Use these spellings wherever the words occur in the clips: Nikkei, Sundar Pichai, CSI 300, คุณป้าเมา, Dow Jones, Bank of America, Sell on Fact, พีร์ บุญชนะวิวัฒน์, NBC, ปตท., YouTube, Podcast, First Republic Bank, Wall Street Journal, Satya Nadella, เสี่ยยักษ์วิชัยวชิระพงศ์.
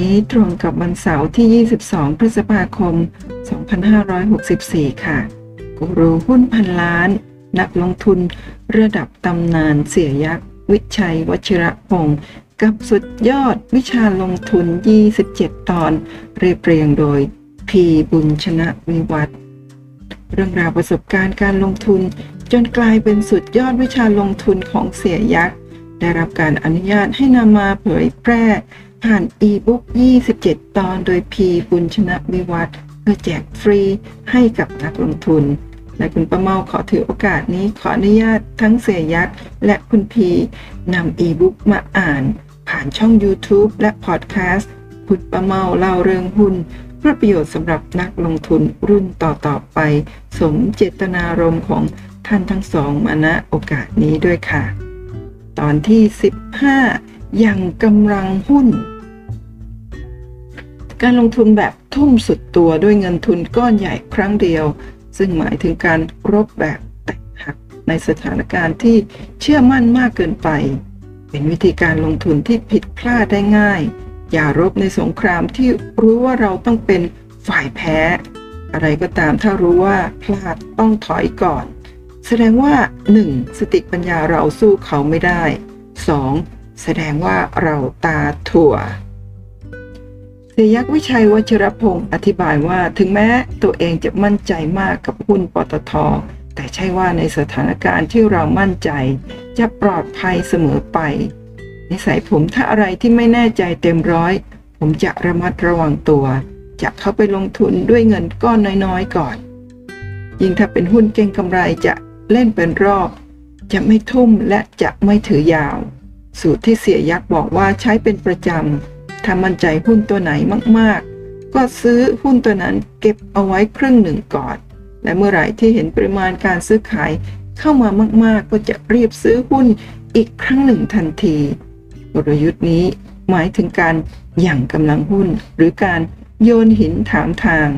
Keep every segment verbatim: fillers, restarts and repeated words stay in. นี้ตรงกับวันเสาร์ที่ยี่สิบสองพฤษภาคมสองพันห้าร้อยหกสิบสี่ค่ะกูรูหุ้นพันล้านนักลงทุนระดับตำนานเสี่ยยักษ์วิชัยวชิระพงศ์กับสุดยอดวิชาลงทุนยี่สิบเจ็ดตอนเรียบเรียงโดยพีบุญชนะวิวัฒน์เรื่องราวประสบการณ์การลงทุนจนกลายเป็นสุดยอดวิชาลงทุนของเสี่ยยักษ์ได้รับการอนุญาตให้นำมาเผยแพร่ผ่านอีบุ๊กยี่สิบเจ็ดตอนโดยพีบุญชนะวิวัฒน์เพื่อแจกฟรีให้กับนักลงทุนและคุณป้าเมาขอถือโอกาสนี้ขออนุญาตทั้งเสี่ยยักษ์และคุณพีนำอีบุ๊กมาอ่านผ่านช่อง YouTube และ Podcast คุณป้าเมาเล่าเรื่องหุ้นเพื่อประโยชน์สำหรับนักลงทุนรุ่นต่อๆไปสมเจตนารมณ์ของท่านทั้งสองมาณโอกาสนี้ด้วยค่ะตอนที่สิบห้ายังกำลังหุ้นการลงทุนแบบทุ่มสุดตัวด้วยเงินทุนก้อนใหญ่ครั้งเดียวซึ่งหมายถึงการรบแบบแตกหักในสถานการณ์ที่เชื่อมั่นมากเกินไปเป็นวิธีการลงทุนที่ผิดพลาดได้ง่ายอย่ารบในสงครามที่รู้ว่าเราต้องเป็นฝ่ายแพ้อะไรก็ตามถ้ารู้ว่าพลาดต้องถอยก่อนแสดงว่า หนึ่ง. สติปัญญาเราสู้เขาไม่ได้ สอง. แสดงว่าเราตาถั่วเสี่ยยักษ์วิชัยวชิรพงศ์อธิบายว่าถึงแม้ตัวเองจะมั่นใจมากกับหุ้นปตท.แต่ใช่ว่าในสถานการณ์ที่เรามั่นใจจะปลอดภัยเสมอไปนิสัยผมถ้าอะไรที่ไม่แน่ใจเต็มร้อยผมจะระมัดระวังตัวจะเข้าไปลงทุนด้วยเงินก้อนน้อยๆก่อนยิ่งถ้าเป็นหุ้นเก็งกำไรจะเล่นเป็นรอบจะไม่ทุ่มและจะไม่ถือยาวสูตรที่เสี่ยยักษ์บอกว่าใช้เป็นประจำถ้ามั่นใจหุ้นตัวไหนมากๆก็ซื้อหุ้นตัวนั้นเก็บเอาไว้ครึ่งหนึ่งก่อนและเมื่อไหร่ที่เห็นปริมาณการซื้อขายเข้ามามากๆก็จะรีบซื้อหุ้นอีกครั้งหนึ่งทันทีกลยุทธ์นี้หมายถึงการหยั่งกำลังหุ้นหรือการโยนหินถามทาง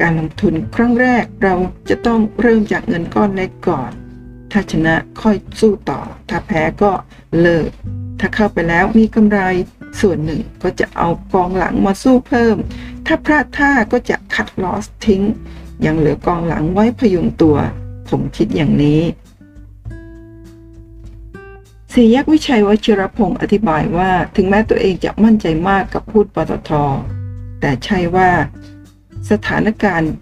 การลงทุนครั้งแรกเราจะต้องเริ่มจากเงินก้อนเล็กก่อนถ้าชนะค่อยสู้ต่อถ้าแพ้ก็เลิกถ้าเข้าไปแล้วมีกำไรส่วนหนึ่งก็จะเอากองหลังมาสู้เพิ่มถ้าพลาดท่าก็จะคัทลอสทิ้งยังเหลือกองหลังไว้พยุงตัวผมคิดอย่างนี้เสี่ยยักษ์วิชัยวชิรพงศ์อธิบายว่าถึงแม้ตัวเองจะมั่นใจมากกับหุ้นปตท.แต่ใช่ว่าสถานการณ์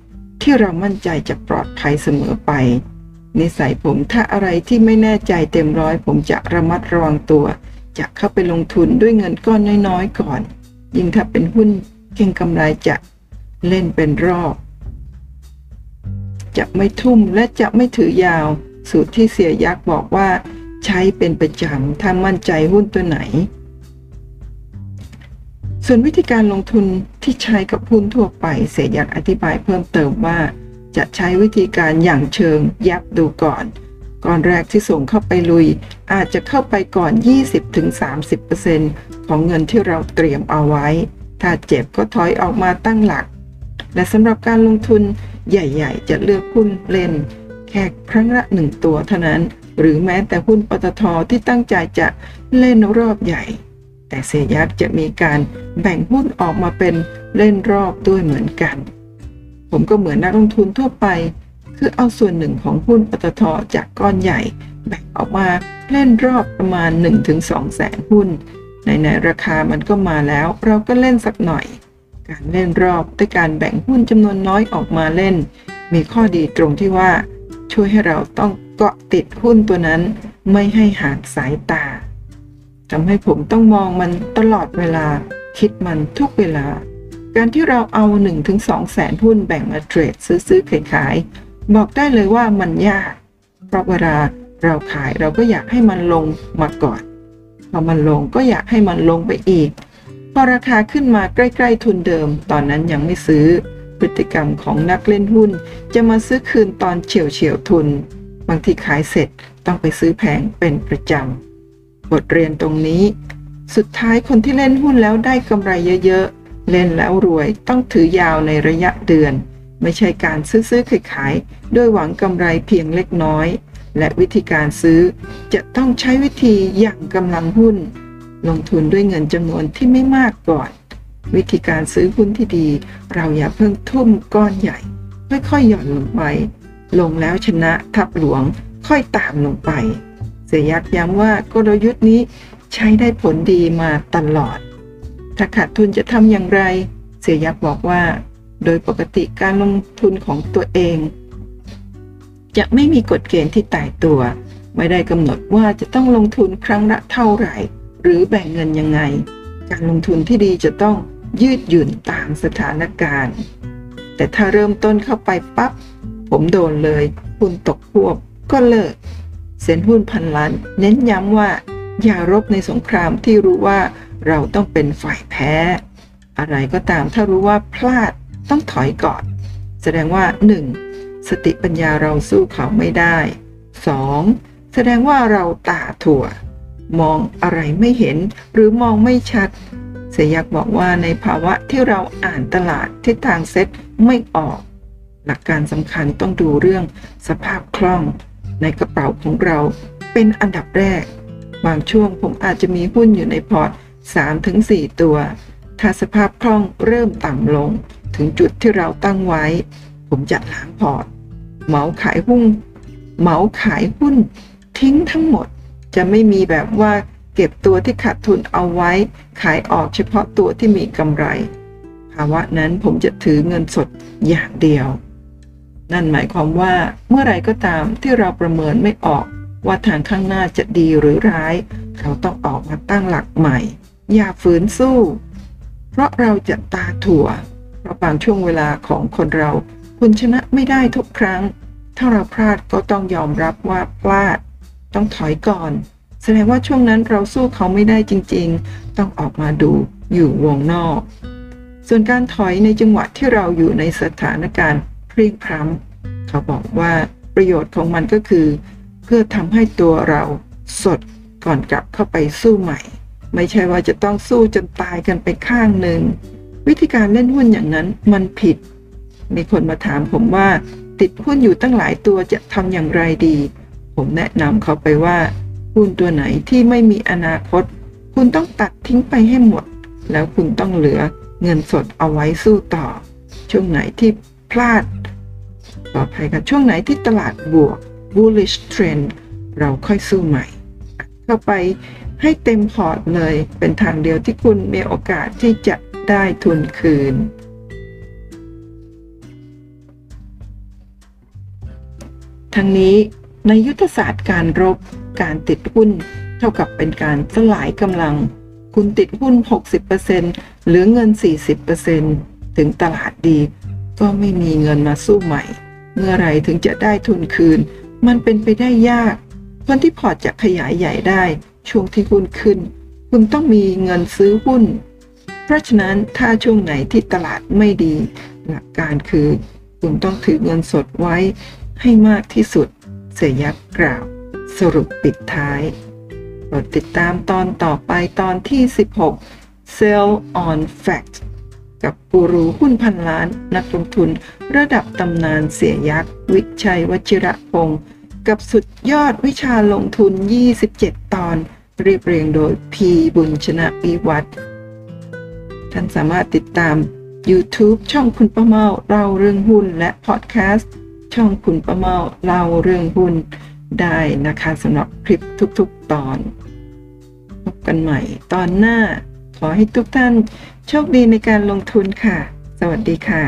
ที่เรามั่นใจจะปลอดภัยเสมอไปนิสัยผมถ้าอะไรที่ไม่แน่ใจเต็มร้อยผมจะระมัดระวังตัวจะเข้าไปลงทุนด้วยเงินก้อนน้อยๆก่อนยิ่งถ้าเป็นหุ้นเก็งกำไรจะเล่นเป็นรอบจะไม่ทุ่มและจะไม่ถือยาวสูตรที่เสี่ยยักษ์บอกว่าใช้เป็นประจำถ้ามั่นใจหุ้นตัวไหนส่วนวิธีการลงทุนที่ใช้กับหุ้นทั่วไปเสี่ยยักษ์อธิบายเพิ่มเติมว่าจะใช้วิธีการอย่างเชิงยับดูก่อนก้อนแรกที่ส่งเข้าไปลุยอาจจะเข้าไปก่อน ยี่สิบถึงสามสิบเปอร์เซ็นต์ ของเงินที่เราเตรียมเอาไว้ถ้าเจ็บก็ถอยออกมาตั้งหลักและสำหรับการลงทุนใหญ่ๆจะเลือกหุ้นเล่นแค่ครั้งละหนึ่งตัวเท่านั้นหรือแม้แต่หุ้นปตท.ที่ตั้งใจจะเล่นรอบใหญ่แต่เสี่ยยักษ์จะมีการแบ่งหุ้นออกมาเป็นเล่นรอบด้วยเหมือนกันผมก็เหมือนนักลงทุนทั่วไปคือเอาส่วนหนึ่งของหุ้นปตท.จากก้อนใหญ่แบ่งออกมาเล่นรอบประมาณ หนึ่งถึงสอง แสนหุ้นในในราคามันก็มาแล้วเราก็เล่นสักหน่อยการเล่นรอบด้วยการแบ่งหุ้นจำนวนน้อยออกมาเล่นมีข้อดีตรงที่ว่าช่วยให้เราต้องเกาะติดหุ้นตัวนั้นไม่ให้ห่างสายตาทำให้ผมต้องมองมันตลอดเวลาคิดมันทุกเวลาการที่เราเอา หนึ่งถึงสอง แสนหุ้นแบ่งมาเทรดซื้อๆขายๆบอกได้เลยว่ามันยากเพราะเวลาเราขายเราก็อยากให้มันลงมาก่อนพอมันลงก็อยากให้มันลงไปอีกพอราคาขึ้นมาใกล้ๆทุนเดิมตอนนั้นยังไม่ซื้อพฤติกรรมของนักเล่นหุ้นจะมาซื้อคืนตอนเฉียวๆทุนบางทีขายเสร็จต้องไปซื้อแพงเป็นประจำบทเรียนตรงนี้สุดท้ายคนที่เล่นหุ้นแล้วได้กำไรเยอะๆเล่นแล้วรวยต้องถือยาวในระยะเดือนไม่ใช่การซื้อๆขายๆด้วยหวังกำไรเพียงเล็กน้อยและวิธีการซื้อจะต้องใช้วิธีหยั่งกำลังหุ้นลงทุนด้วยเงินจำนวนที่ไม่มากก่อน วิธีการซื้อหุ้นที่ดีเราอย่าเพิ่งทุ่มก้อนใหญ่ค่อยๆหย่อนลงไปลงแล้วชนะทับหลวงค่อยตามลงไปเสียยักย้ำว่ากลยุทธ์นี้ใช้ได้ผลดีมาตลอดถ้าขาดทุนจะทำอย่างไรเสียยักบอกว่าโดยปกติการลงทุนของตัวเองจะไม่มีกฎเกณฑ์ที่ตายตัวไม่ได้กำหนดว่าจะต้องลงทุนครั้งละเท่าไหร่หรือแบ่งเงินยังไงการลงทุนที่ดีจะต้องยืดหยุ่นตามสถานการณ์แต่ถ้าเริ่มต้นเข้าไปปั๊บผมโดนเลยหุ้นตกควบก็เลิกเซ็นหุ้นพันล้านเน้นย้ำว่าอย่ารบในสงครามที่รู้ว่าเราต้องเป็นฝ่ายแพ้อะไรก็ตามถ้ารู้ว่าพลาดต้องถอยก่อนแสดงว่า หนึ่ง. สติปัญญาเราสู้เขาไม่ได้ สอง. แสดงว่าเราตาถั่วมองอะไรไม่เห็นหรือมองไม่ชัดเสยักบอกว่าในภาวะที่เราอ่านตลาดทิศทางเซ็ตไม่ออกหลักการสำคัญต้องดูเรื่องสภาพคล่องในกระเป๋าของเราเป็นอันดับแรกบางช่วงผมอาจจะมีหุ้นอยู่ในพอร์ต สามถึงสี่ ตัวถ้าสภาพคล่องเริ่มต่ำลงถึงจุดที่เราตั้งไว้ผมจะล้างพอร์ตเหมาขายหุ้นเหมาขายหุ้นทิ้งทั้งหมดจะไม่มีแบบว่าเก็บตัวที่ขาดทุนเอาไว้ขายออกเฉพาะตัวที่มีกำไรภาวะนั้นผมจะถือเงินสดอย่างเดียวนั่นหมายความว่าเมื่อไรก็ตามที่เราประเมินไม่ออกว่าทางข้างหน้าจะดีหรือร้ายเราต้องออกมาตั้งหลักใหม่อย่าฝืนสู้เพราะเราจะตาถั่วเพราะบางช่วงเวลาของคนเราคุณชนะไม่ได้ทุกครั้งถ้าเราพลาดก็ต้องยอมรับว่าพลาดต้องถอยก่อนแสดงว่าช่วงนั้นเราสู้เขาไม่ได้จริงๆต้องออกมาดูอยู่วงนอกส่วนการถอยในจังหวะที่เราอยู่ในสถานการณ์พลิ้งพล้ำเขาบอกว่าประโยชน์ของมันก็คือเพื่อทำให้ตัวเราสดก่อนกลับเข้าไปสู้ใหม่ไม่ใช่ว่าจะต้องสู้จนตายกันไปข้างหนึ่งวิธีการเล่นหุ้นอย่างนั้นมันผิดมีคนมาถามผมว่าติดหุ้นอยู่ตั้งหลายตัวจะทำอย่างไรดีผมแนะนำเขาไปว่าหุ้นตัวไหนที่ไม่มีอนาคตคุณต้องตัดทิ้งไปให้หมดแล้วคุณต้องเหลือเงินสดเอาไว้สู้ต่อช่วงไหนที่พลาดต่อไปกันช่วงไหนที่ตลาดบวก bullish trend เราค่อยสู้ใหม่เข้าไปให้เต็มพอร์ตเลยเป็นทางเดียวที่คุณมีโอกาสที่จะได้ทุนคืนทั้งนี้ในยุทธศาสตร์การรบการติดหุ้นเท่ากับเป็นการสลายกำลังคุณติดหุ้น หกสิบเปอร์เซ็นต์ เหลือเงิน สี่สิบเปอร์เซ็นต์ ถึงตลาดดีก็ไม่มีเงินมาสู้ใหม่เมื่อไรถึงจะได้ทุนคืนมันเป็นไปได้ยากคนที่พอร์ตจะขยายใหญ่ได้ช่วงที่หุ้นขึ้นคุณต้องมีเงินซื้อหุ้นเพราะฉะนั้นถ้าช่วงไหนที่ตลาดไม่ดีหลักการคือคุณต้องถือเงินสดไว้ให้มากที่สุดเสยักกล่าวสรุปปิดท้ายโปรดติดตามตอนต่อไปตอนที่สิบหก Sell on Fact กับกูรูหุ้นพันล้านนักลงทุนระดับตำนานเสียยักษ์วิชัยวชิระพงศ์กับสุดยอดวิชาลงทุนยี่สิบเจ็ดตอนเรียบเรียงโดยพีบุญชนะวิวัฒน์ท่านสามารถติดตาม YouTube ช่องคุณป้าเมาเล่าเรื่องหุ้นและ Podcast ช่องคุณป้าเมาเล่าเรื่องหุ้นได้นะคะสำหรับคลิปทุกๆตอนพบกันใหม่ตอนหน้าขอให้ทุกท่านโชคดีในการลงทุนค่ะสวัสดีค่ะ